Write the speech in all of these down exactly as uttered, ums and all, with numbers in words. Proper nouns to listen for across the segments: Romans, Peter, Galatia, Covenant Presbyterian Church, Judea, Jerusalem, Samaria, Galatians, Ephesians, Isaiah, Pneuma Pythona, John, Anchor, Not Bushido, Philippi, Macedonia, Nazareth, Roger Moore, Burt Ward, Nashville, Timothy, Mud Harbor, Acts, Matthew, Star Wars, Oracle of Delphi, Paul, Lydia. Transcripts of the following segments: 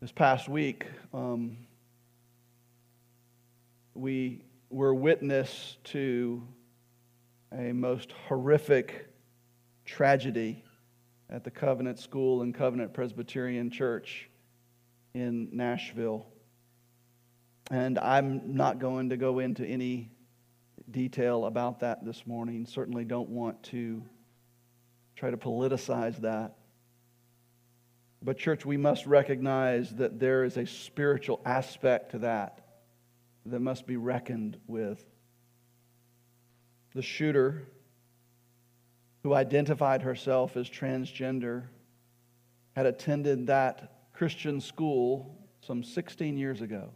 This past week, um, we were witness to a most horrific tragedy at the Covenant School and Covenant Presbyterian Church in Nashville. And I'm not going to go into any detail about that this morning. Certainly don't want to try to politicize that. But church, we must recognize that there is a spiritual aspect to that that must be reckoned with. The shooter, who identified herself as transgender, had attended that Christian school some sixteen years ago.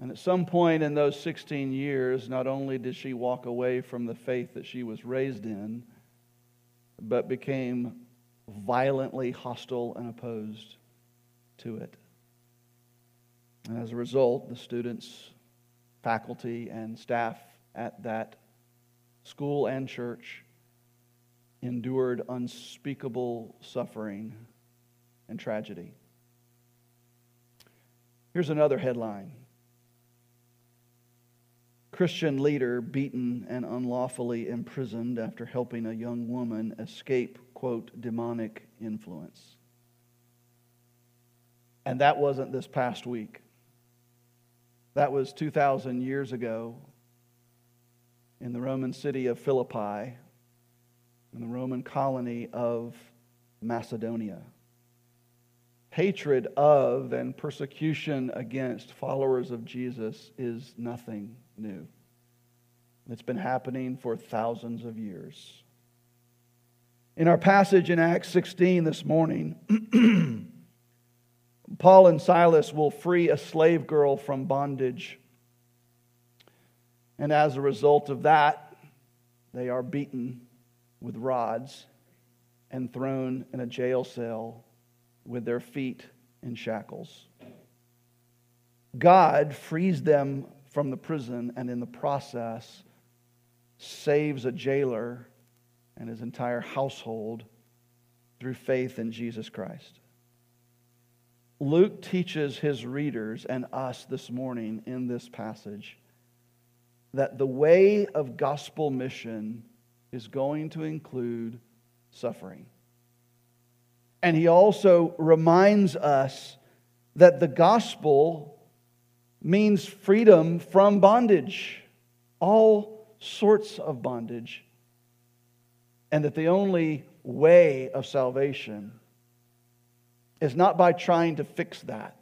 And at some point in those sixteen years, not only did she walk away from the faith that she was raised in, but became violently hostile and opposed to it. And as a result, the students, faculty, and staff at that school and church endured unspeakable suffering and tragedy. Here's another headline. Christian leader beaten and unlawfully imprisoned after helping a young woman escape, quote, demonic influence. And that wasn't this past week. That was two thousand years ago in the Roman city of Philippi, in the Roman colony of Macedonia. Hatred of and persecution against followers of Jesus is nothing new. It's been happening for thousands of years. In our passage in Acts sixteen this morning, Paul and Silas will free a slave girl from bondage. And as a result of that, they are beaten with rods and thrown in a jail cell with their feet in shackles. God frees them from the prison, and in the process saves a jailer and his entire household through faith in Jesus Christ. Luke teaches his readers and us this morning in this passage that the way of gospel mission is going to include suffering. And he also reminds us that the gospel means freedom from bondage, all sorts of bondage, and that the only way of salvation is not by trying to fix that,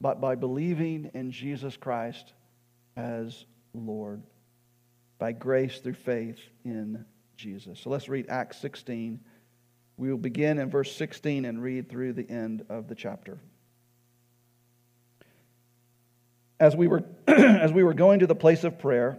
but by believing in Jesus Christ as Lord, by grace through faith in Jesus. So let's read Acts sixteen. We will begin in verse sixteen and read through the end of the chapter. As we were as we were going to the place of prayer,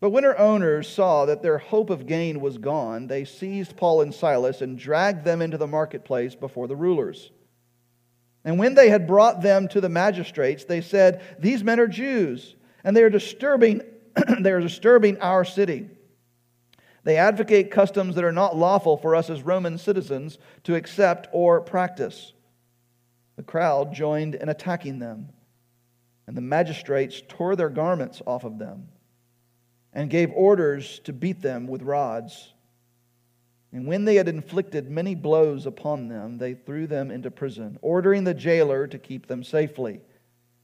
But when her owners saw that their hope of gain was gone, they seized Paul and Silas and dragged them into the marketplace before the rulers. And when they had brought them to the magistrates, they said, "These men are Jews, and they are disturbing, they are disturbing our city. They advocate customs that are not lawful for us as Roman citizens to accept or practice." The crowd joined in attacking them, and the magistrates tore their garments off of them and gave orders to beat them with rods. And when they had inflicted many blows upon them, they threw them into prison, ordering the jailer to keep them safely.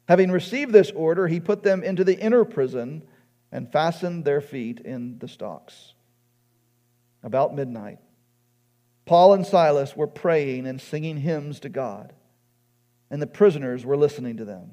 Having received this order, he put them into the inner prison and fastened their feet in the stocks. About midnight, Paul and Silas were praying and singing hymns to God, and the prisoners were listening to them.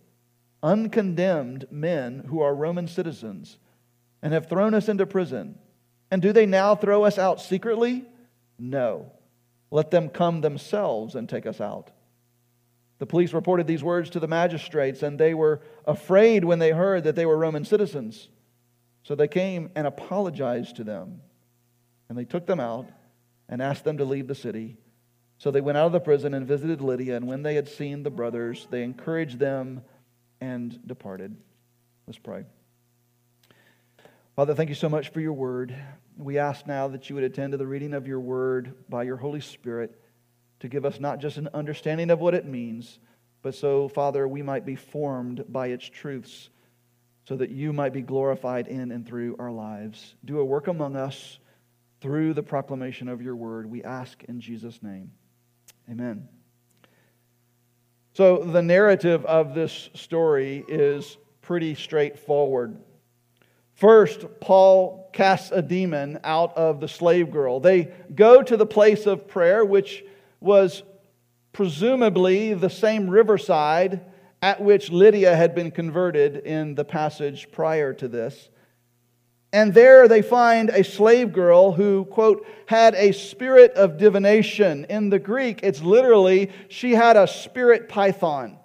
uncondemned men who are Roman citizens, and have thrown us into prison. And do they now throw us out secretly? No. Let them come themselves and take us out." The police reported these words to the magistrates, and they were afraid when they heard that they were Roman citizens. So they came and apologized to them. And they took them out and asked them to leave the city. So they went out of the prison and visited Lydia, and when they had seen the brothers, they encouraged them and departed. Let's pray. Father, thank you so much for your word. We ask now that you would attend to the reading of your word by your Holy Spirit, to give us not just an understanding of what it means, but so, Father, we might be formed by its truths, so that you might be glorified in and through our lives. Do a work among us through the proclamation of your word, we ask in Jesus' name. Amen. So the narrative of this story is pretty straightforward. First, Paul casts a demon out of the slave girl. They go to the place of prayer, which was presumably the same riverside at which Lydia had been converted in the passage prior to this. And there they find a slave girl who, quote, had a spirit of divination. In the Greek, it's literally, she had a spirit python.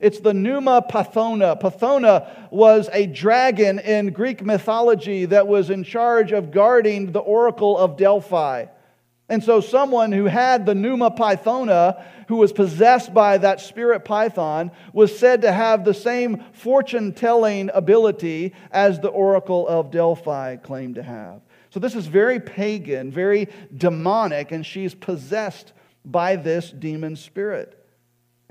It's the Pneuma Pythona. Pythona was a dragon in Greek mythology that was in charge of guarding the Oracle of Delphi. And so someone who had the Pneuma Pythona, who was possessed by that spirit python, was said to have the same fortune-telling ability as the Oracle of Delphi claimed to have. So this is very pagan, very demonic, and she's possessed by this demon spirit.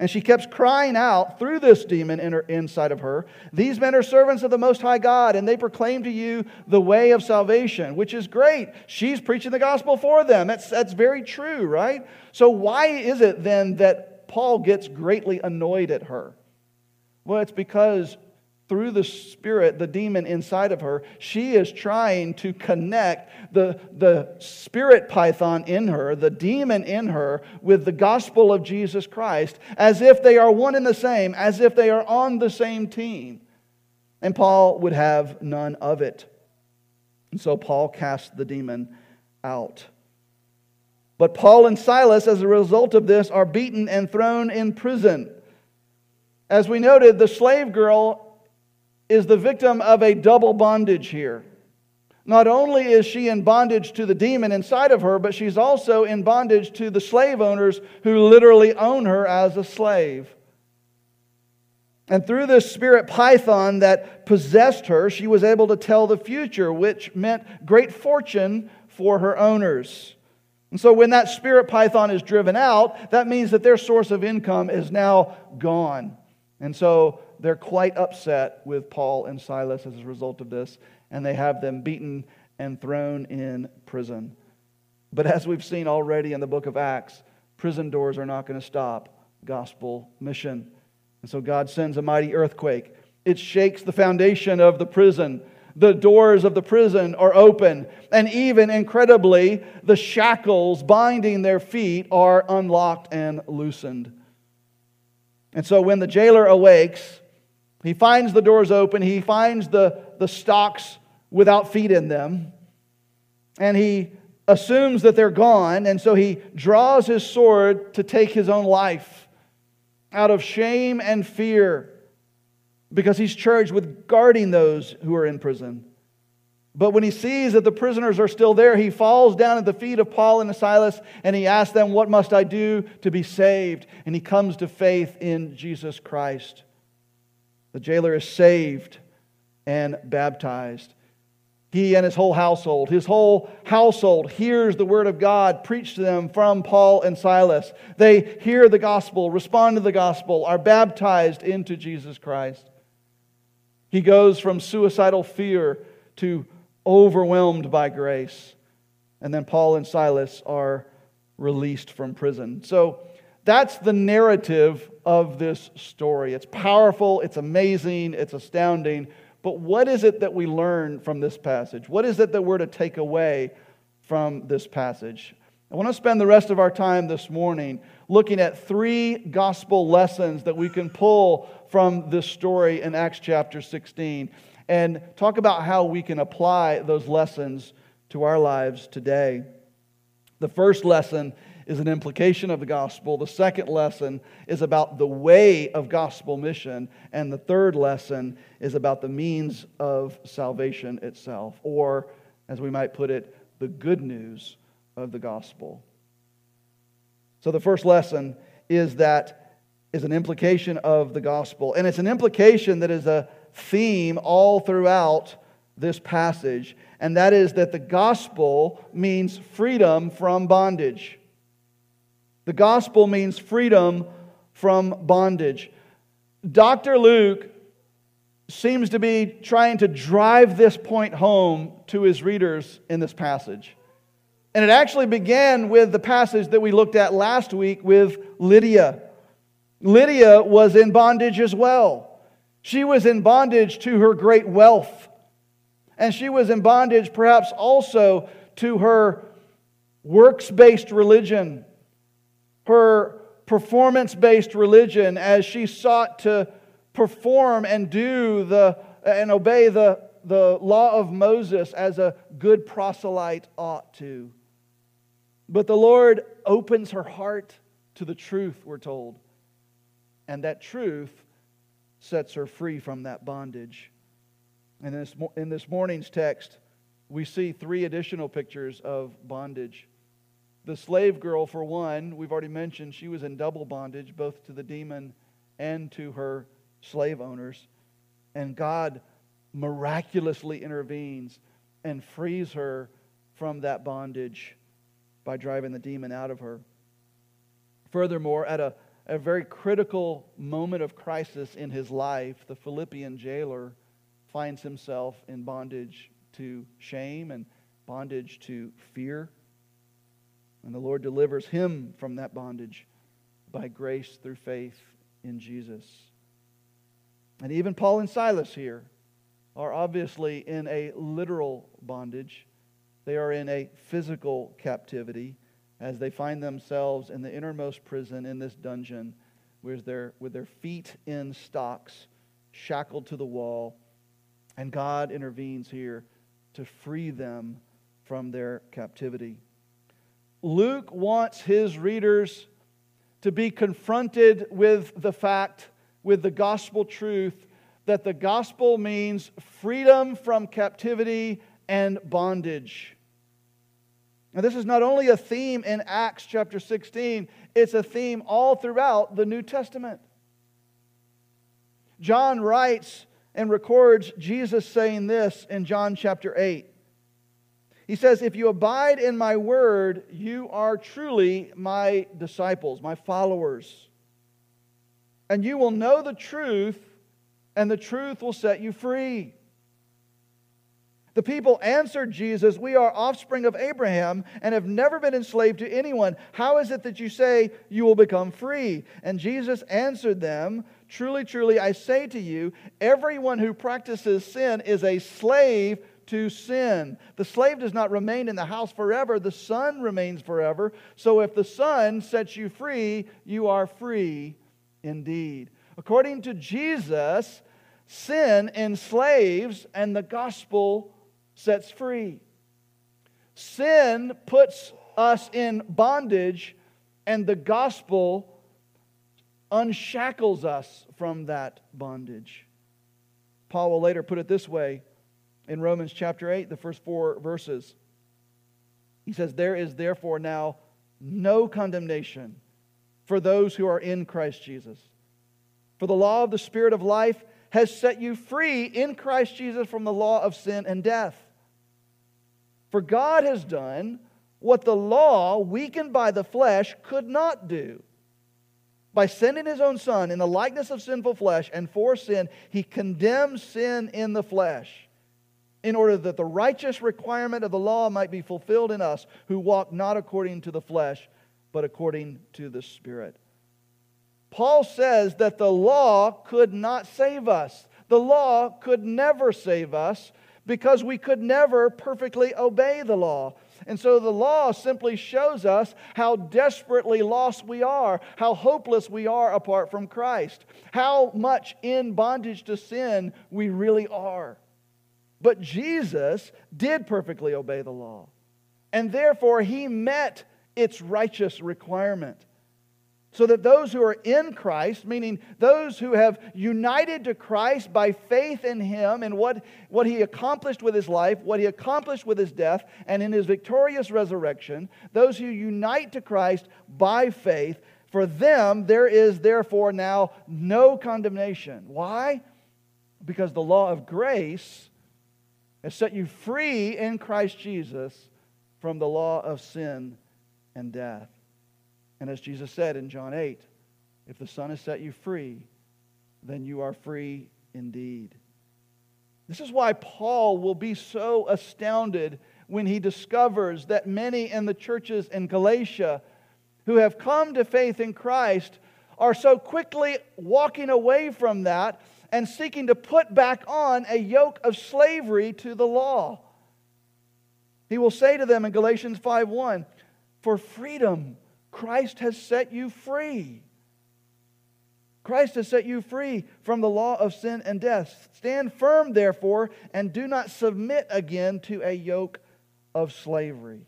And she kept crying out through this demon in her, inside of her, "These men are servants of the Most High God, and they proclaim to you the way of salvation," which is great. She's preaching the gospel for them. That's, that's very true, right? So why is it then that Paul gets greatly annoyed at her? Well, it's because through the spirit, the demon inside of her, she is trying to connect the, the spirit python in her, the demon in her, with the gospel of Jesus Christ, as if they are one and the same, as if they are on the same team. And Paul would have none of it. And so Paul cast the demon out. But Paul and Silas, as a result of this, are beaten and thrown in prison. As we noted, the slave girl is the victim of a double bondage here. Not only is she in bondage to the demon inside of her, but she's also in bondage to the slave owners who literally own her as a slave. And through this spirit python that possessed her, she was able to tell the future, which meant great fortune for her owners. And so when that spirit python is driven out, that means that their source of income is now gone. And so they're quite upset with Paul and Silas as a result of this, and they have them beaten and thrown in prison. But as we've seen already in the book of Acts, prison doors are not going to stop gospel mission. And so God sends a mighty earthquake. It shakes the foundation of the prison. The doors of the prison are open, and even incredibly, the shackles binding their feet are unlocked and loosened. And so when the jailer awakes, he finds the doors open, he finds the, the stocks without feet in them, and he assumes that they're gone, and so he draws his sword to take his own life out of shame and fear, because he's charged with guarding those who are in prison. But when he sees that the prisoners are still there, he falls down at the feet of Paul and Silas, and he asks them, "What must I do to be saved?" And he comes to faith in Jesus Christ. The jailer is saved and baptized. He and his whole household, his whole household hears the word of God preached to them from Paul and Silas. They hear the gospel, respond to the gospel, are baptized into Jesus Christ. He goes from suicidal fear to overwhelmed by grace. And then Paul and Silas are released from prison. So that's the narrative of this story. It's powerful, it's amazing, it's astounding. But what is it that we learn from this passage? What is it that we're to take away from this passage? I want to spend the rest of our time this morning looking at three gospel lessons that we can pull from this story in Acts chapter sixteen, and talk about how we can apply those lessons to our lives today. The first lesson is an implication of the gospel. The second lesson is about the way of gospel mission. And the third lesson is about the means of salvation itself, or, as we might put it, the good news of the gospel. So the first lesson is that is an implication of the gospel. And it's an implication that is a theme all throughout this passage, and that is that the gospel means freedom from bondage. The gospel means freedom from bondage. Doctor Luke seems to be trying to drive this point home to his readers in this passage. And it actually began with the passage that we looked at last week with Lydia. Lydia was in bondage as well. She was in bondage to her great wealth. And she was in bondage perhaps also to her works-based religion, her performance-based religion, as she sought to perform and do the and obey the, the law of Moses as a good proselyte ought to. But the Lord opens her heart to the truth, we're told. And that truth sets her free from that bondage. And in this, in this morning's text, we see three additional pictures of bondage. The slave girl, for one, we've already mentioned, she was in double bondage, both to the demon and to her slave owners. And God miraculously intervenes and frees her from that bondage by driving the demon out of her. Furthermore, at a, a very critical moment of crisis in his life, the Philippian jailer finds himself in bondage to shame and bondage to fear. And the Lord delivers him from that bondage by grace through faith in Jesus. And even Paul and Silas here are obviously in a literal bondage. They are in a physical captivity as they find themselves in the innermost prison in this dungeon with their, with their feet in stocks, shackled to the wall. And God intervenes here to free them from their captivity. Luke wants his readers to be confronted with the fact, with the gospel truth, that the gospel means freedom from captivity and bondage. Now, this is not only a theme in Acts chapter sixteen, it's a theme all throughout the New Testament. John writes and records Jesus saying this in John chapter eight. He says, "If you abide in my word, you are truly my disciples, my followers. And you will know the truth, and the truth will set you free." The people answered Jesus, "We are offspring of Abraham and have never been enslaved to anyone. How is it that you say you will become free?" And Jesus answered them, Truly, truly, I say to you, everyone who practices sin is a slave to sin. The slave does not remain in the house forever. The son remains forever. So if the son sets you free, you are free indeed. According to Jesus, sin enslaves and the gospel sets free. Sin puts us in bondage, and the gospel unshackles us from that bondage. Paul will later put it this way in Romans chapter eight, the first four verses. He says, "There is therefore now no condemnation for those who are in Christ Jesus. For the law of the Spirit of life has set you free in Christ Jesus from the law of sin and death. For God has done what the law, weakened by the flesh, could not do. By sending His own Son in the likeness of sinful flesh and for sin, He condemned sin in the flesh, in order that the righteous requirement of the law might be fulfilled in us who walk not according to the flesh, but according to the Spirit." Paul says that the law could not save us. The law could never save us, because we could never perfectly obey the law. And so the law simply shows us how desperately lost we are, how hopeless we are apart from Christ, how much in bondage to sin we really are. But Jesus did perfectly obey the law, and therefore He met its righteous requirement. So that those who are in Christ, meaning those who have united to Christ by faith in Him and what, what He accomplished with His life, what He accomplished with His death, and in His victorious resurrection, those who unite to Christ by faith, for them there is therefore now no condemnation. Why? Because the law of grace has set you free in Christ Jesus from the law of sin and death. And as Jesus said in John eight, if the Son has set you free, then you are free indeed. This is why Paul will be so astounded when he discovers that many in the churches in Galatia who have come to faith in Christ are so quickly walking away from that and seeking to put back on a yoke of slavery to the law. He will say to them in Galatians five one, "For freedom Christ has set you free. Christ has set you free from the law of sin and death. Stand firm, therefore, and do not submit again to a yoke of slavery."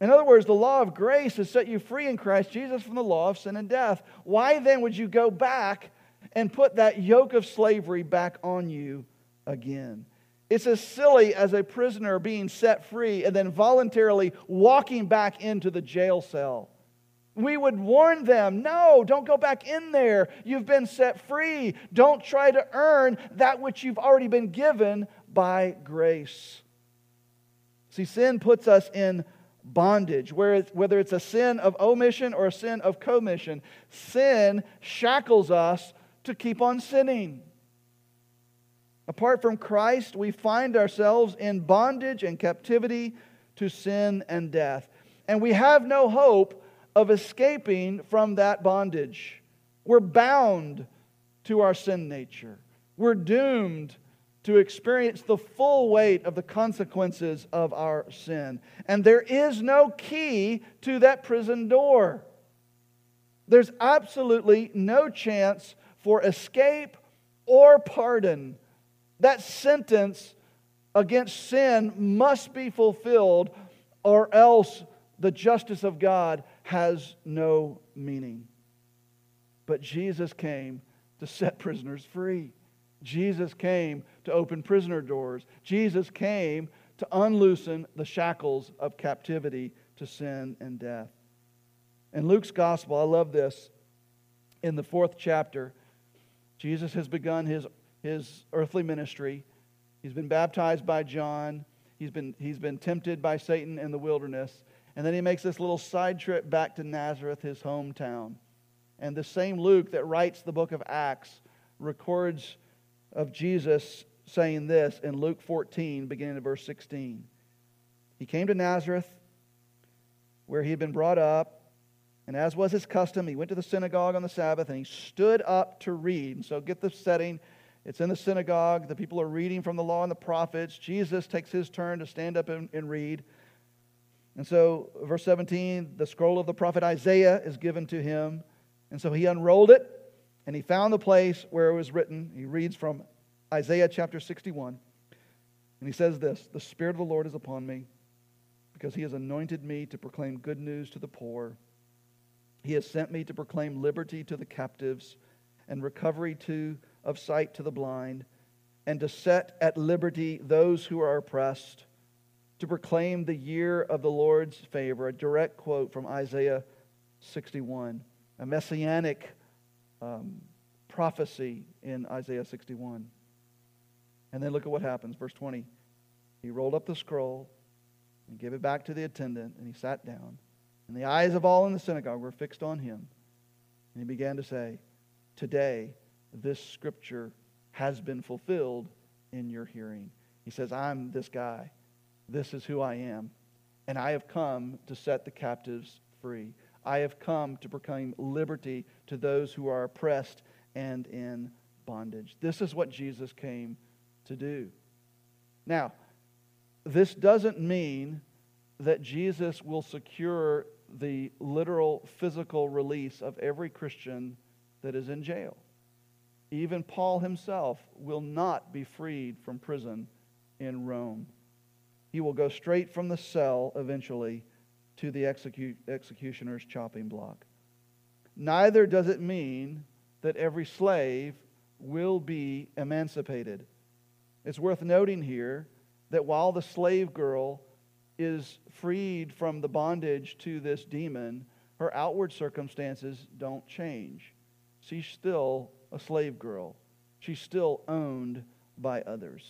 In other words, the law of grace has set you free in Christ Jesus from the law of sin and death. Why then would you go back and put that yoke of slavery back on you again? It's as silly as a prisoner being set free and then voluntarily walking back into the jail cell. We would warn them, no, don't go back in there. You've been set free. Don't try to earn that which you've already been given by grace. See, sin puts us in bondage, whether it's a sin of omission or a sin of commission. Sin shackles us to keep on sinning. Apart from Christ, we find ourselves in bondage and captivity to sin and death. And we have no hope of escaping from that bondage. We're bound to our sin nature. We're doomed to experience the full weight of the consequences of our sin. And there is no key to that prison door. There's absolutely no chance for escape or pardon. That sentence against sin must be fulfilled, or else the justice of God has no meaning. But Jesus came to set prisoners free. Jesus came to open prisoner doors. Jesus came to unloosen the shackles of captivity to sin and death. In Luke's gospel, I love this, in the fourth chapter, Jesus has begun his His earthly ministry. He's been baptized by John. He's been, he's been tempted by Satan in the wilderness. And then He makes this little side trip back to Nazareth, His hometown. And the same Luke that writes the book of Acts records of Jesus saying this in Luke fourteen, beginning at verse sixteen. He came to Nazareth, where He had been brought up. And as was his custom, he went to the synagogue on the Sabbath, and he stood up to read. And so get the setting. It's in the synagogue. The people are reading from the law and the prophets. Jesus takes his turn to stand up and, and read. And so, verse seventeen, the scroll of the prophet Isaiah is given to him. And so he unrolled it, and he found the place where it was written. He reads from Isaiah chapter sixty-one. And he says this, "The Spirit of the Lord is upon me, because he has anointed me to proclaim good news to the poor. He has sent me to proclaim liberty to the captives and recovery to, of sight to the blind, and to set at liberty those who are oppressed, to proclaim the year of the Lord's favor." A direct quote from Isaiah sixty-one, a messianic um, prophecy in Isaiah sixty-one. And then look at what happens, verse twenty. He rolled up the scroll and gave it back to the attendant, and he sat down. And the eyes of all in the synagogue were fixed on him. And he began to say, "Today this scripture has been fulfilled in your hearing." He says, "I'm this guy. This is who I am. And I have come to set the captives free. I have come to proclaim liberty to those who are oppressed and in bondage." This is what Jesus came to do. Now, this doesn't mean that Jesus will secure the literal physical release of every Christian that is in jail. Even Paul himself will not be freed from prison in Rome. He will go straight from the cell eventually to the execu- executioner's chopping block. Neither does it mean that every slave will be emancipated. It's worth noting here that while the slave girl is freed from the bondage to this demon, her outward circumstances don't change. She's still a slave girl. She's still owned by others.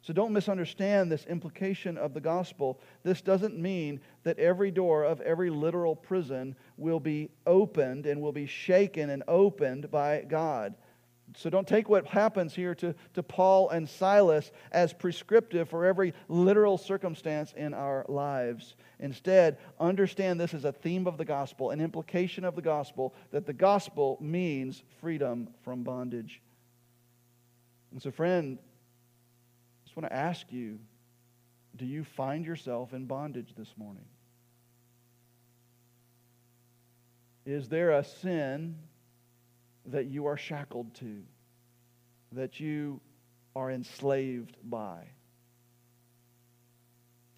So don't misunderstand this implication of the gospel. This doesn't mean that every door of every literal prison will be opened and will be shaken and opened by God. So don't take what happens here to, to Paul and Silas as prescriptive for every literal circumstance in our lives. Instead, understand this as a theme of the gospel, an implication of the gospel, that the gospel means freedom from bondage. And so, friend, I just want to ask you, do you find yourself in bondage this morning? Is there a sin that you are shackled to, that you are enslaved by?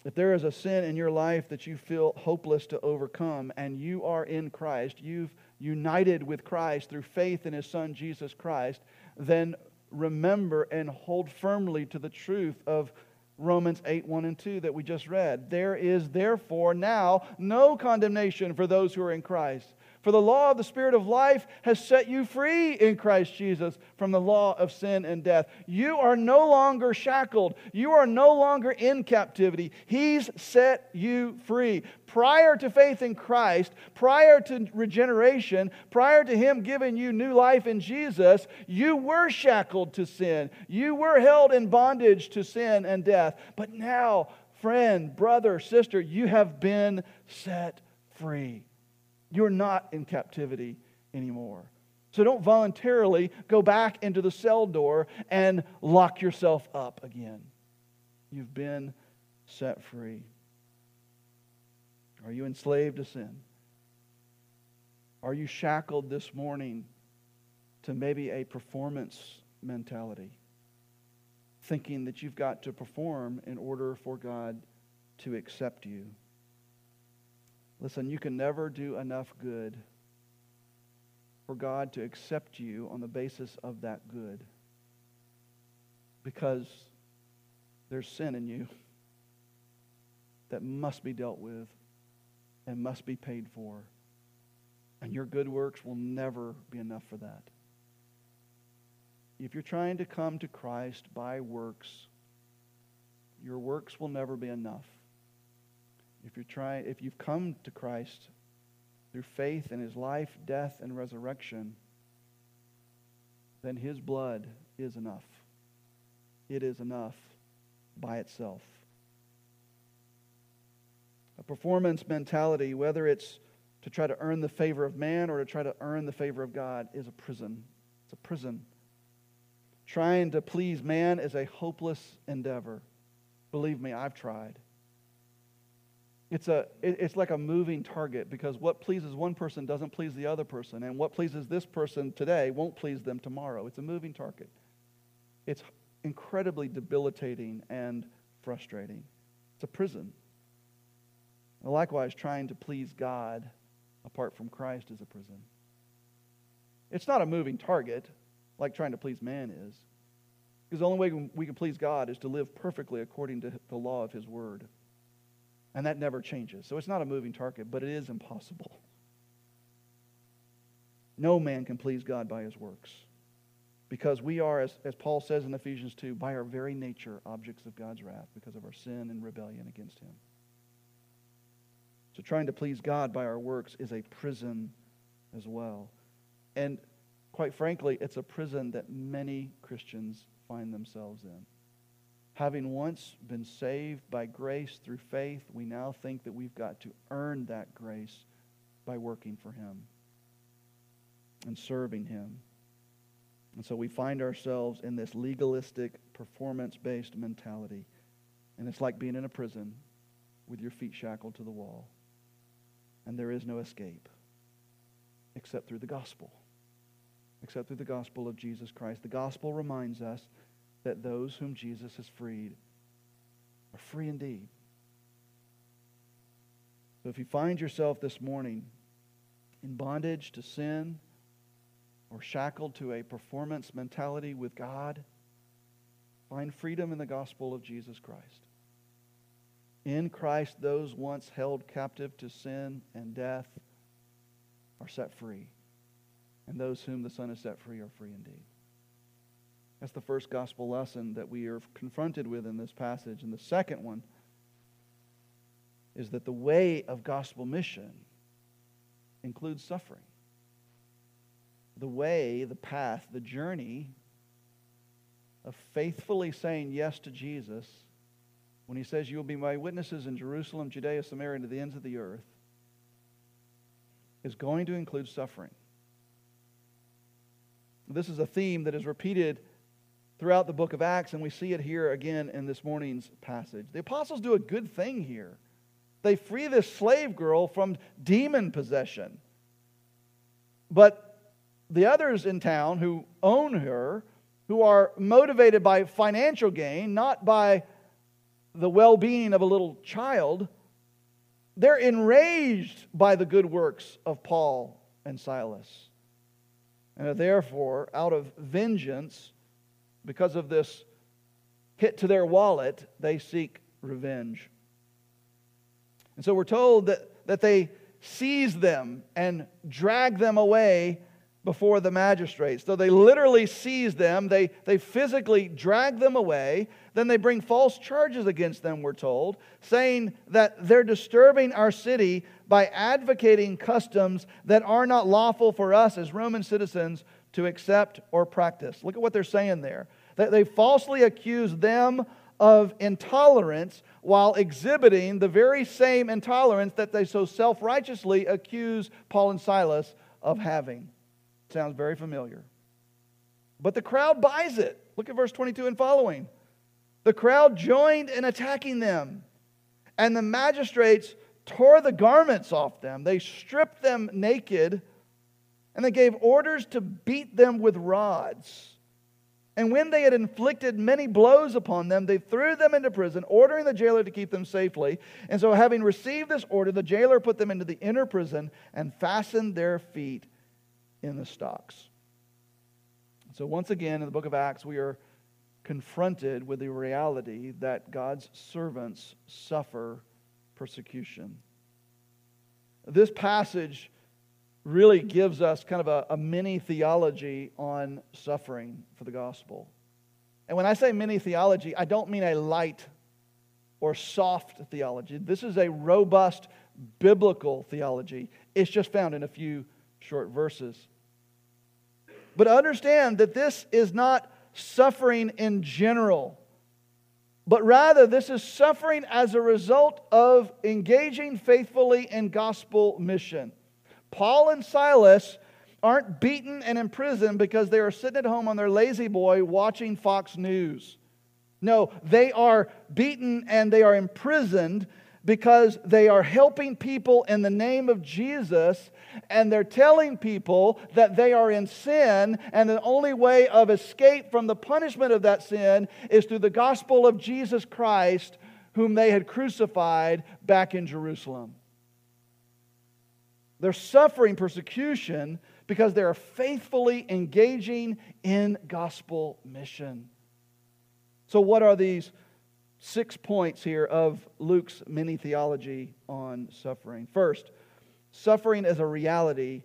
If there is a sin in your life that you feel hopeless to overcome, and you are in Christ, you've united with Christ through faith in His Son, Jesus Christ, then remember and hold firmly to the truth of Romans eight, one and two that we just read. "There is therefore now no condemnation for those who are in Christ. For the law of the Spirit of life has set you free in Christ Jesus from the law of sin and death." You are no longer shackled. You are no longer in captivity. He's set you free. Prior to faith in Christ, prior to regeneration, prior to Him giving you new life in Jesus, you were shackled to sin. You were held in bondage to sin and death. But now, friend, brother, sister, you have been set free. You're not in captivity anymore. So don't voluntarily go back into the cell door and lock yourself up again. You've been set free. Are you enslaved to sin? Are you shackled this morning to maybe a performance mentality, thinking that you've got to perform in order for God to accept you? Listen, you can never do enough good for God to accept you on the basis of that good, because there's sin in you that must be dealt with and must be paid for, and your good works will never be enough for that. If you're trying to come to Christ by works, your works will never be enough. If you're trying, if you've come to Christ through faith in His life, death, and resurrection, then His blood is enough. It is enough by itself. A performance mentality, whether it's to try to earn the favor of man or to try to earn the favor of God is a prison. It's a prison. Trying to please man is a hopeless endeavor. Believe me, I've tried. It's a it's like a moving target, because what pleases one person doesn't please the other person, and what pleases this person today won't please them tomorrow. It's a moving target. It's incredibly debilitating and frustrating. It's a prison. Likewise, trying to please God apart from Christ is a prison. It's not a moving target like trying to please man is, because the only way we can please God is to live perfectly according to the law of His Word. And that never changes. So it's not a moving target, but it is impossible. No man can please God by his works, because we are, as, as Paul says in Ephesians two, by our very nature objects of God's wrath because of our sin and rebellion against Him. So trying to please God by our works is a prison as well. And quite frankly, it's a prison that many Christians find themselves in. Having once been saved by grace through faith, we now think that we've got to earn that grace by working for Him and serving Him. And so we find ourselves in this legalistic, performance-based mentality. And it's like being in a prison with your feet shackled to the wall. And there is no escape except through the gospel, except through the gospel of Jesus Christ. The gospel reminds us that those whom Jesus has freed are free indeed. So if you find yourself this morning in bondage to sin or shackled to a performance mentality with God, find freedom in the gospel of Jesus Christ. In Christ, those once held captive to sin and death are set free, and those whom the Son has set free are free indeed. That's the first gospel lesson that we are confronted with in this passage. And the second one is that the way of gospel mission includes suffering. The way, the path, the journey of faithfully saying yes to Jesus when He says, "You will be my witnesses in Jerusalem, Judea, Samaria, and to the ends of the earth," is going to include suffering. This is a theme that is repeated throughout the book of Acts, and we see it here again in this morning's passage. The apostles do a good thing here. They free this slave girl from demon possession. But the others in town who own her, who are motivated by financial gain, not by the well-being of a little child, they're enraged by the good works of Paul and Silas. And therefore, out of vengeance, because of this hit to their wallet, they seek revenge. And so we're told that, that they seize them and drag them away before the magistrates. So they literally seize them, they, they physically drag them away, then they bring false charges against them, we're told, saying that they're disturbing our city by advocating customs that are not lawful for us as Roman citizens to accept or practice. Look at what they're saying there. They, they falsely accuse them of intolerance while exhibiting the very same intolerance that they so self-righteously accuse Paul and Silas of having. Sounds very familiar. But the crowd buys it. Look at verse twenty-two and following. The crowd joined in attacking them, and the magistrates tore the garments off them. They stripped them naked, and they gave orders to beat them with rods. And when they had inflicted many blows upon them, they threw them into prison, ordering the jailer to keep them safely. And so, having received this order, the jailer put them into the inner prison and fastened their feet in the stocks. So once again, in the book of Acts, we are confronted with the reality that God's servants suffer persecution. This passage really gives us kind of a, a mini theology on suffering for the gospel. And when I say mini theology, I don't mean a light or soft theology. This is a robust biblical theology. It's just found in a few short verses. But understand that this is not suffering in general, but rather this is suffering as a result of engaging faithfully in gospel mission. Paul and Silas aren't beaten and imprisoned because they are sitting at home on their lazy boy watching Fox News. No, they are beaten and they are imprisoned because they are helping people in the name of Jesus, and they're telling people that they are in sin, and the only way of escape from the punishment of that sin is through the gospel of Jesus Christ, whom they had crucified back in Jerusalem. They're suffering persecution because they are faithfully engaging in gospel mission. So what are these six points here of Luke's mini theology on suffering? First, suffering is a reality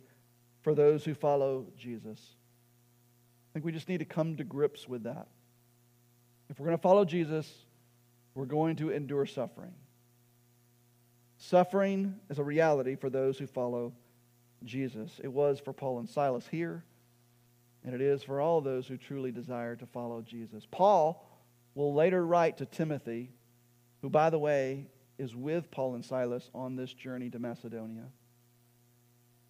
for those who follow Jesus. I think we just need to come to grips with that. If we're going to follow Jesus, we're going to endure suffering. Suffering is a reality for those who follow Jesus. It was for Paul and Silas here, and it is for all those who truly desire to follow Jesus. Paul will later write to Timothy, who, by the way, is with Paul and Silas on this journey to Macedonia.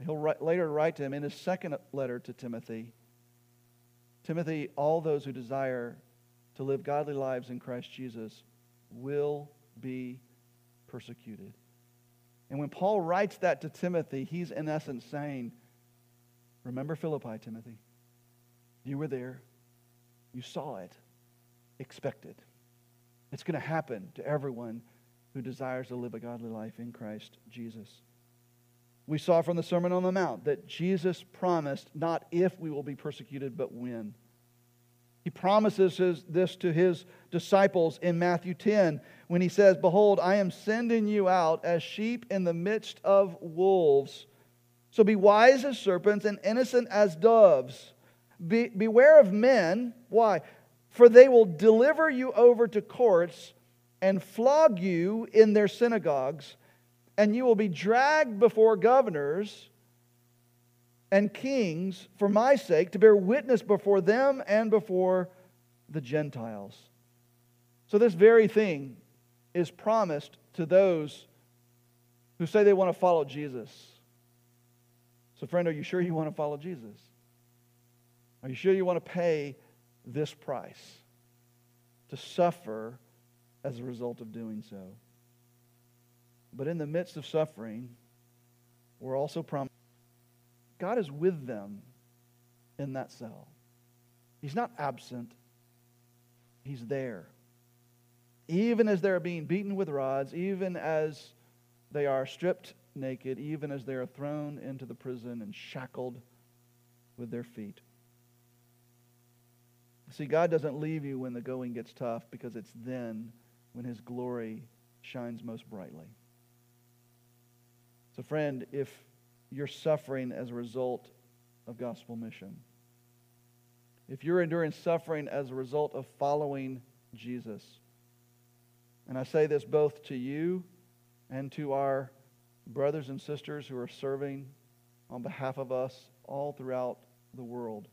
He'll write, later write to him in his second letter to Timothy, Timothy, all those who desire to live godly lives in Christ Jesus will be persecuted. And when Paul writes that to Timothy, he's in essence saying, remember Philippi, Timothy. You were there. You saw it. Expect it. It's going to happen to everyone who desires to live a godly life in Christ Jesus. We saw from the Sermon on the Mount that Jesus promised not if we will be persecuted, but when. He promises this to his disciples in Matthew ten when he says, behold, I am sending you out as sheep in the midst of wolves. So be wise as serpents and innocent as doves. Be, beware of men. Why? For they will deliver you over to courts and flog you in their synagogues, and you will be dragged before governors and kings for my sake, to bear witness before them and before the Gentiles. So this very thing is promised to those who say they want to follow Jesus. So friend, are you sure you want to follow Jesus? Are you sure you want to pay this price to suffer as a result of doing so? But in the midst of suffering, we're also promised God is with them in that cell. He's not absent. He's there. Even as they're being beaten with rods, even as they are stripped naked, even as they are thrown into the prison and shackled with their feet. See, God doesn't leave you when the going gets tough, because it's then when His glory shines most brightly. So friend, if you're suffering as a result of gospel mission, if you're enduring suffering as a result of following Jesus, and I say this both to you and to our brothers and sisters who are serving on behalf of us all throughout the world,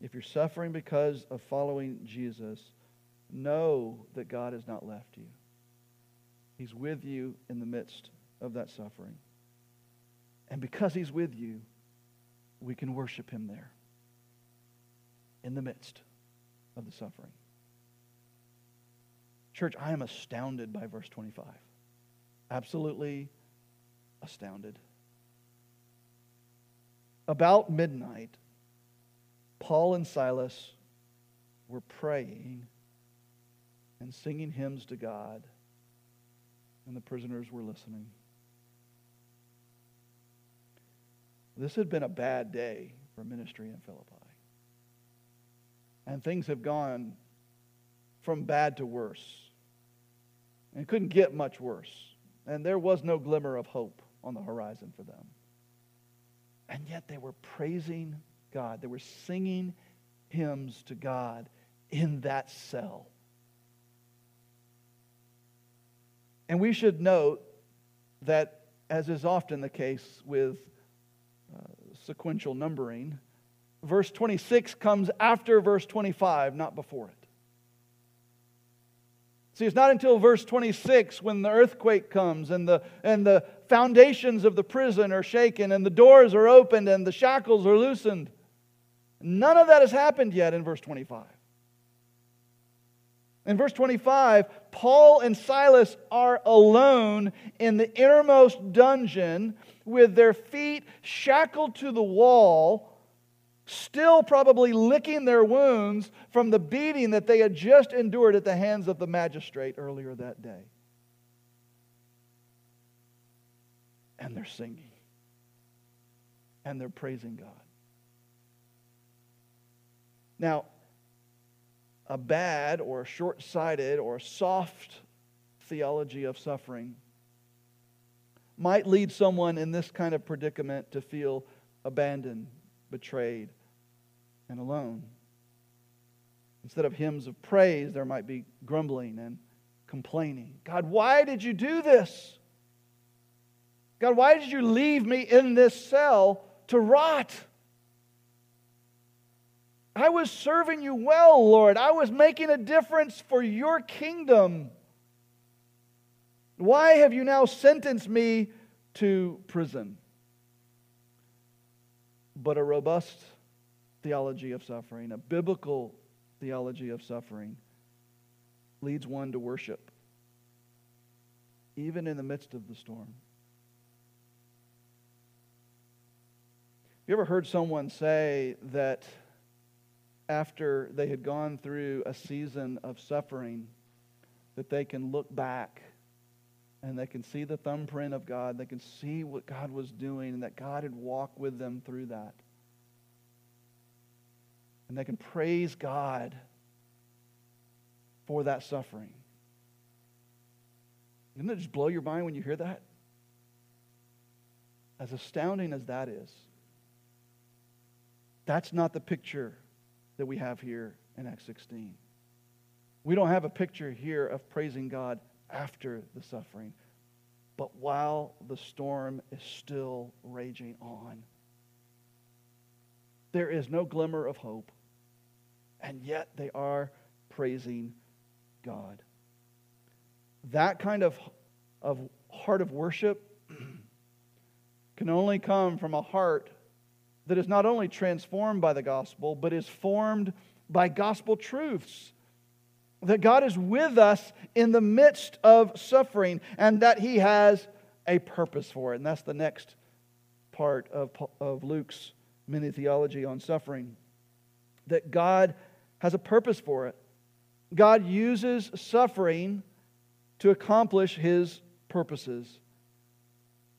if you're suffering because of following Jesus, know that God has not left you. He's with you in the midst of that suffering. And because He's with you, we can worship Him there in the midst of the suffering. Church, I am astounded by verse twenty-five. Absolutely astounded. About midnight, Paul and Silas were praying and singing hymns to God, and the prisoners were listening. This had been a bad day for ministry in Philippi. And things have gone from bad to worse. And it couldn't get much worse. And there was no glimmer of hope on the horizon for them. And yet they were praising God. They were singing hymns to God in that cell. And we should note that, as is often the case with Uh, sequential numbering, verse twenty-six comes after verse twenty-five, not before it. See, it's not until verse twenty-six when the earthquake comes and the and the foundations of the prison are shaken and the doors are opened and the shackles are loosened. None of that has happened yet in verse twenty-five. In verse twenty-five, Paul and Silas are alone in the innermost dungeon with their feet shackled to the wall, still probably licking their wounds from the beating that they had just endured at the hands of the magistrate earlier that day. And they're singing. And they're praising God. Now, a bad or short-sighted or soft theology of suffering might lead someone in this kind of predicament to feel abandoned, betrayed, and alone. Instead of hymns of praise, there might be grumbling and complaining. God, why did you do this? God, why did you leave me in this cell to rot? I was serving you well, Lord. I was making a difference for your kingdom. Why have you now sentenced me to prison? But a robust theology of suffering, a biblical theology of suffering, leads one to worship, even in the midst of the storm. You ever heard someone say that after they had gone through a season of suffering, that they can look back and they can see the thumbprint of God, they can see what God was doing and that God had walked with them through that. And they can praise God for that suffering. Doesn't it just blow your mind when you hear that? As astounding as that is, that's not the picture that we have here in Acts sixteen. We don't have a picture here of praising God after the suffering, but while the storm is still raging on. There is no glimmer of hope, and yet they are praising God. That kind of, of heart of worship can only come from a heart that is not only transformed by the gospel, but is formed by gospel truths. That God is with us in the midst of suffering, and that He has a purpose for it. And that's the next part of, of Luke's mini theology on suffering. That God has a purpose for it. God uses suffering to accomplish His purposes.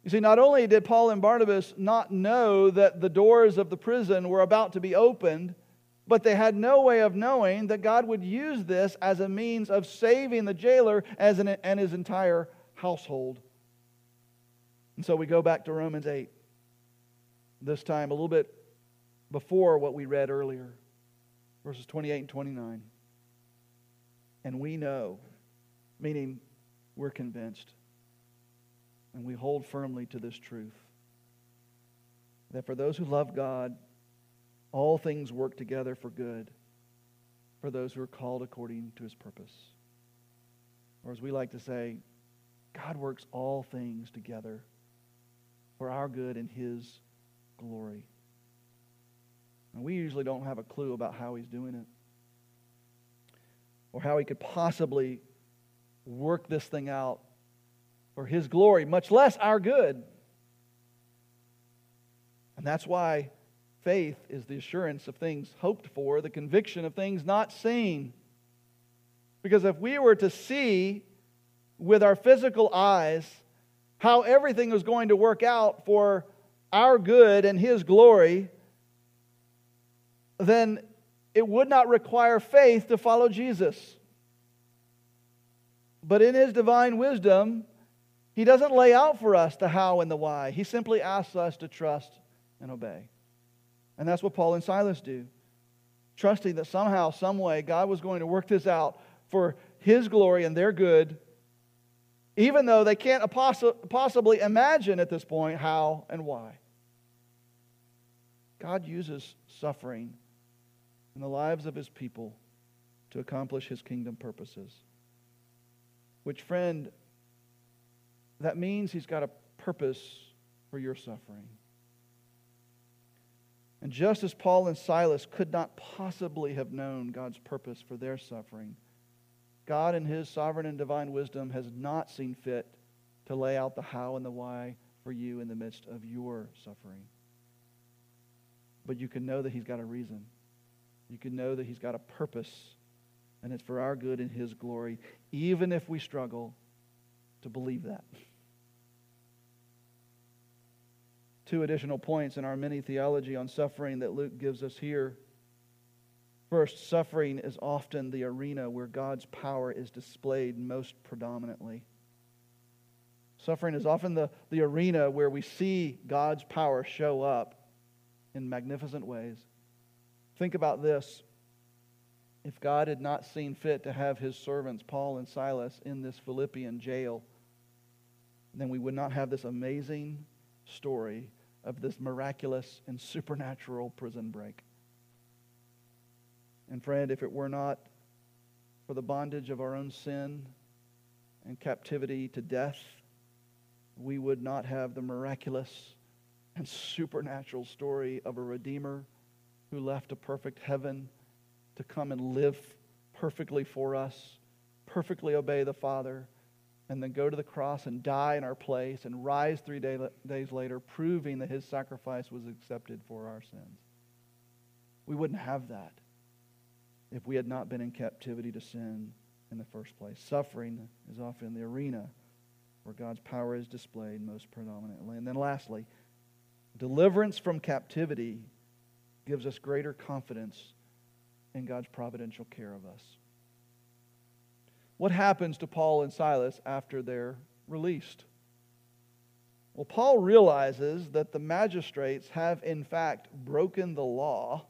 You see, not only did Paul and Barnabas not know that the doors of the prison were about to be opened, but they had no way of knowing that God would use this as a means of saving the jailer as an, and his entire household. And so we go back to Romans eight, this time a little bit before what we read earlier, verses twenty-eight and twenty-nine. And we know, meaning we're convinced, and we hold firmly to this truth, that for those who love God, all things work together for good, for those who are called according to His purpose. Or as we like to say, God works all things together for our good and His glory. And we usually don't have a clue about how He's doing it, or how He could possibly work this thing out for His glory, much less our good. And that's why faith is the assurance of things hoped for, the conviction of things not seen. Because if we were to see with our physical eyes how everything was going to work out for our good and His glory, then it would not require faith to follow Jesus. But in His divine wisdom, He doesn't lay out for us the how and the why. He simply asks us to trust and obey. And that's what Paul and Silas do, trusting that somehow, some way, God was going to work this out for His glory and their good, even though they can't possibly imagine at this point how and why. God uses suffering in the lives of His people to accomplish His kingdom purposes. Which, friend, that means he's got a purpose for your suffering. And just as Paul and Silas could not possibly have known God's purpose for their suffering, God in his sovereign and divine wisdom has not seen fit to lay out the how and the why for you in the midst of your suffering. But you can know that he's got a reason. You can know that he's got a purpose, and it's for our good and his glory, even if we struggle to believe that. Two additional points in our mini theology on suffering that Luke gives us here. First, suffering is often the arena where God's power is displayed most predominantly. Suffering is often the, the arena where we see God's power show up in magnificent ways. Think about this. If God had not seen fit to have his servants, Paul and Silas, in this Philippian jail, then we would not have this amazing story of this miraculous and supernatural prison break. And friend, if it were not for the bondage of our own sin and captivity to death, we would not have the miraculous and supernatural story of a Redeemer who left a perfect heaven to come and live perfectly for us, perfectly obey the Father, and then go to the cross and die in our place and rise three day, days later, proving that his sacrifice was accepted for our sins. We wouldn't have that if we had not been in captivity to sin in the first place. Suffering is often the arena where God's power is displayed most predominantly. And then lastly, deliverance from captivity gives us greater confidence in God's providential care of us. What happens to Paul and Silas after they're released? Well, Paul realizes that the magistrates have in fact broken the law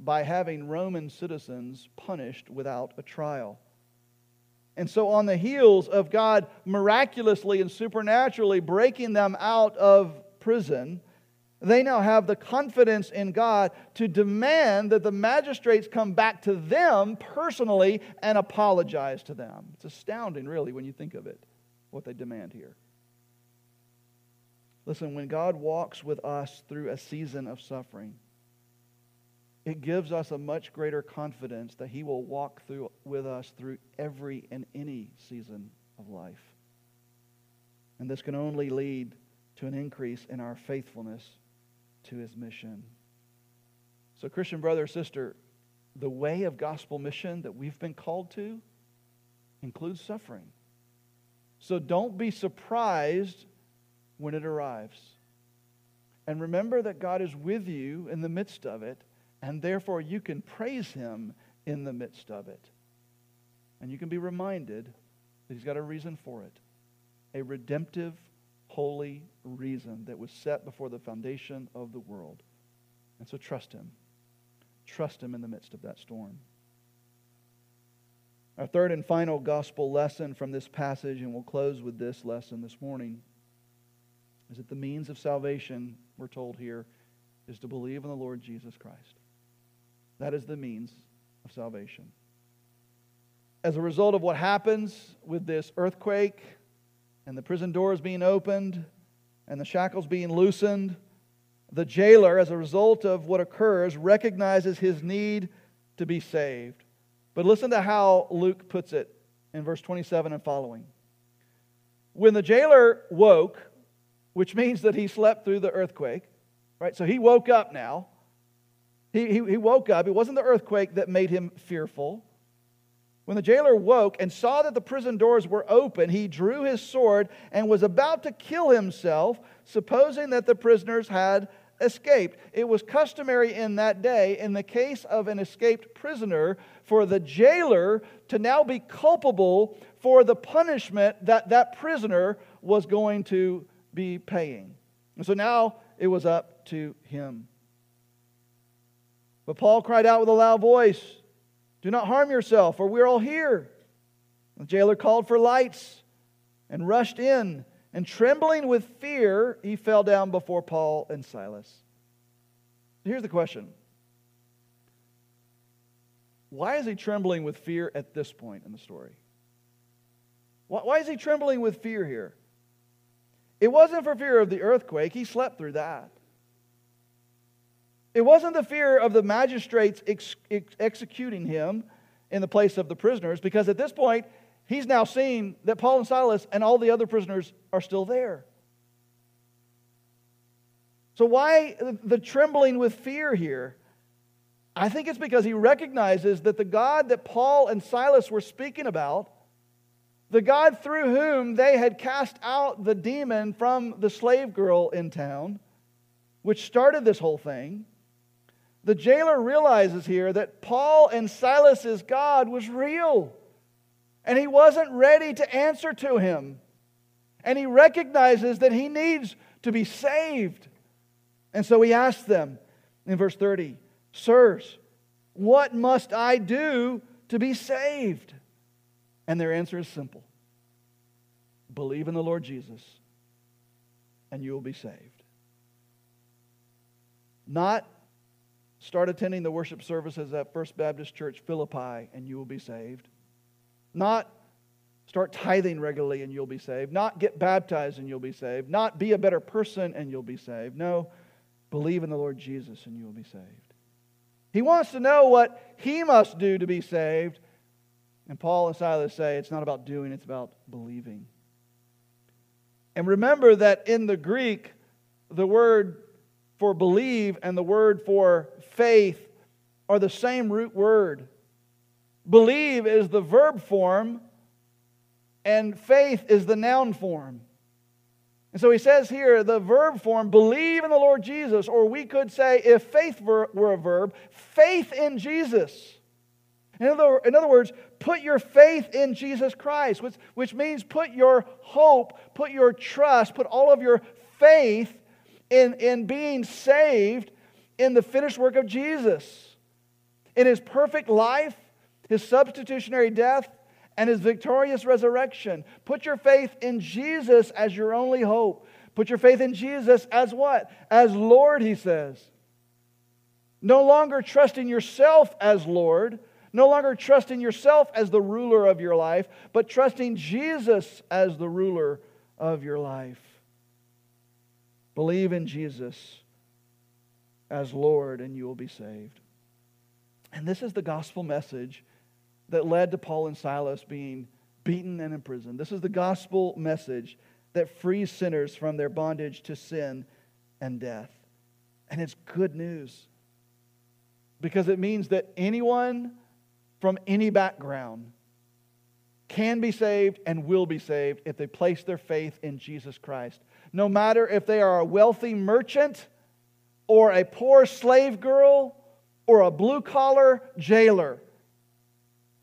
by having Roman citizens punished without a trial. And so on the heels of God miraculously and supernaturally breaking them out of prison, they now have the confidence in God to demand that the magistrates come back to them personally and apologize to them. It's astounding, really, when you think of it, what they demand here. Listen, when God walks with us through a season of suffering, it gives us a much greater confidence that he will walk through with us through every and any season of life. And this can only lead to an increase in our faithfulness to his mission. So, Christian brother, sister, the way of gospel mission that we've been called to includes suffering. So don't be surprised when it arrives. And remember that God is with you in the midst of it, and therefore you can praise him in the midst of it. And you can be reminded that he's got a reason for it, a redemptive, holy reason that was set before the foundation of the world. And so trust him. Trust him in the midst of that storm. Our third and final gospel lesson from this passage, and we'll close with this lesson this morning, is that the means of salvation, we're told here, is to believe in the Lord Jesus Christ. That is the means of salvation. As a result of what happens with this earthquake, and the prison doors being opened, and the shackles being loosened, the jailer, as a result of what occurs, recognizes his need to be saved. But listen to how Luke puts it in verse twenty-seven and following. When the jailer woke, which means that he slept through the earthquake, right? So he woke up now. He, he, he woke up. It wasn't the earthquake that made him fearful. When the jailer woke and saw that the prison doors were open, he drew his sword and was about to kill himself, supposing that the prisoners had escaped. It was customary in that day, in the case of an escaped prisoner, for the jailer to now be culpable for the punishment that that prisoner was going to be paying. And so now it was up to him. But Paul cried out with a loud voice, "Do not harm yourself, or we're all here." The jailer called for lights and rushed in, and trembling with fear, he fell down before Paul and Silas. Here's the question. Why is he trembling with fear at this point in the story? Why is he trembling with fear here? It wasn't for fear of the earthquake. He slept through that. It wasn't the fear of the magistrates ex- ex- executing him in the place of the prisoners, because at this point, he's now seen that Paul and Silas and all the other prisoners are still there. So why the trembling with fear here? I think it's because he recognizes that the God that Paul and Silas were speaking about, the God through whom they had cast out the demon from the slave girl in town, which started this whole thing, the jailer realizes here that Paul and Silas's God was real, and he wasn't ready to answer to him. And he recognizes that he needs to be saved. And so he asks them in verse thirty, "Sirs, what must I do to be saved?" And their answer is simple. Believe in the Lord Jesus, and you will be saved. Not start attending the worship services at First Baptist Church Philippi, and you will be saved. Not start tithing regularly, and you'll be saved. Not get baptized, and you'll be saved. Not be a better person, and you'll be saved. No, believe in the Lord Jesus, and you will be saved. He wants to know what he must do to be saved. And Paul and Silas say it's not about doing, it's about believing. And remember that in the Greek, the word for believe and the word for faith are the same root word. Believe is the verb form and faith is the noun form. And so he says here, the verb form, believe in the Lord Jesus, or we could say, if faith were a verb, faith in Jesus. In other, in other words, put your faith in Jesus Christ, which, which means put your hope, put your trust, put all of your faith in, in being saved in the finished work of Jesus, in His perfect life, His substitutionary death, and His victorious resurrection. Put your faith in Jesus as your only hope. Put your faith in Jesus as what? As Lord, he says. No longer trust in yourself as Lord, no longer trusting yourself as the ruler of your life, but trusting Jesus as the ruler of your life. Believe in Jesus as Lord and you will be saved. And this is the gospel message that led to Paul and Silas being beaten and imprisoned. This is the gospel message that frees sinners from their bondage to sin and death. And it's good news because it means that anyone from any background can be saved and will be saved if they place their faith in Jesus Christ. No matter if they are a wealthy merchant or a poor slave girl or a blue-collar jailer,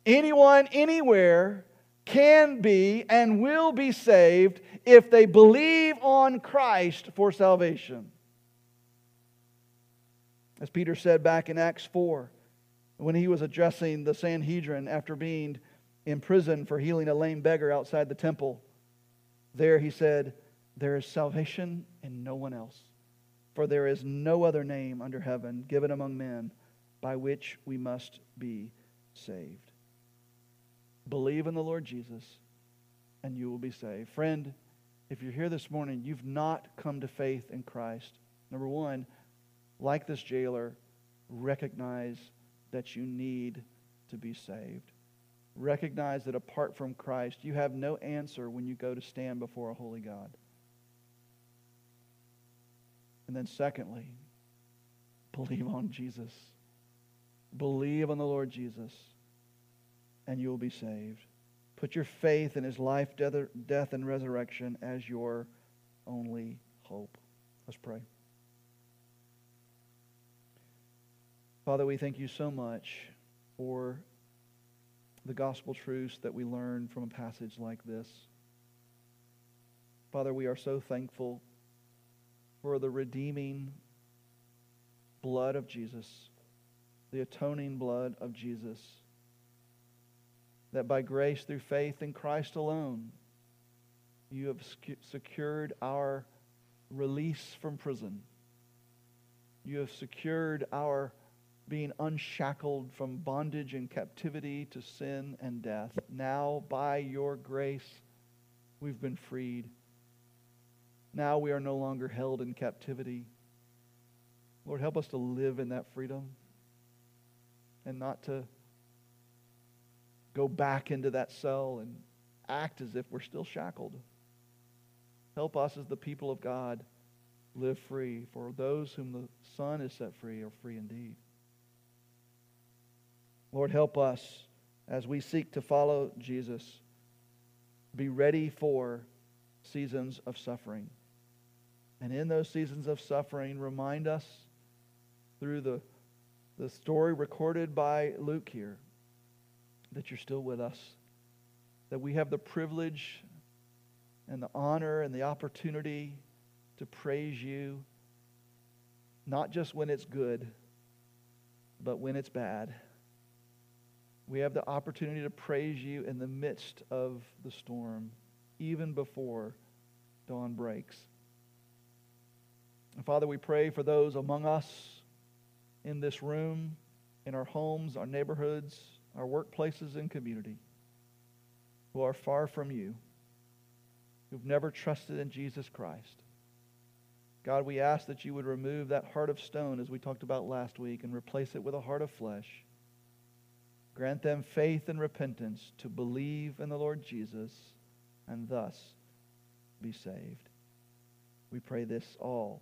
anyone, anywhere can be and will be saved if they believe on Christ for salvation. As Peter said back in Acts four, when he was addressing the Sanhedrin after being in prison for healing a lame beggar outside the temple, there he said, "There is salvation in no one else, for there is no other name under heaven given among men by which we must be saved." Believe in the Lord Jesus, and you will be saved. Friend, if you're here this morning, you've not come to faith in Christ. Number one, like this jailer, recognize that you need to be saved. Recognize that apart from Christ, you have no answer when you go to stand before a holy God. And then secondly, believe on Jesus. Believe on the Lord Jesus, and you will be saved. Put your faith in His life, death, and resurrection as your only hope. Let's pray. Father, we thank you so much for the gospel truths that we learn from a passage like this. Father, we are so thankful for the redeeming blood of Jesus, the atoning blood of Jesus, that by grace through faith in Christ alone, you have secured our release from prison. You have secured our being unshackled from bondage and captivity to sin and death. Now, by your grace, We've been freed. Now we are no longer held in captivity. Lord, help us to live in that freedom and not to go back into that cell and act as if we're still shackled. Help us as the people of God live free, for those whom the Son is set free are free indeed. Lord, help us as we seek to follow Jesus, be ready for seasons of suffering. And in those seasons of suffering, remind us through the, the story recorded by Luke here that you're still with us, that we have the privilege and the honor and the opportunity to praise you, not just when it's good, but when it's bad. We have the opportunity to praise you in the midst of the storm, even before dawn breaks. And Father, we pray for those among us in this room, in our homes, our neighborhoods, our workplaces and community, who are far from you, who've never trusted in Jesus Christ. God, we ask that you would remove that heart of stone, as we talked about last week, and replace it with a heart of flesh. Grant them faith and repentance to believe in the Lord Jesus and thus be saved. We pray this all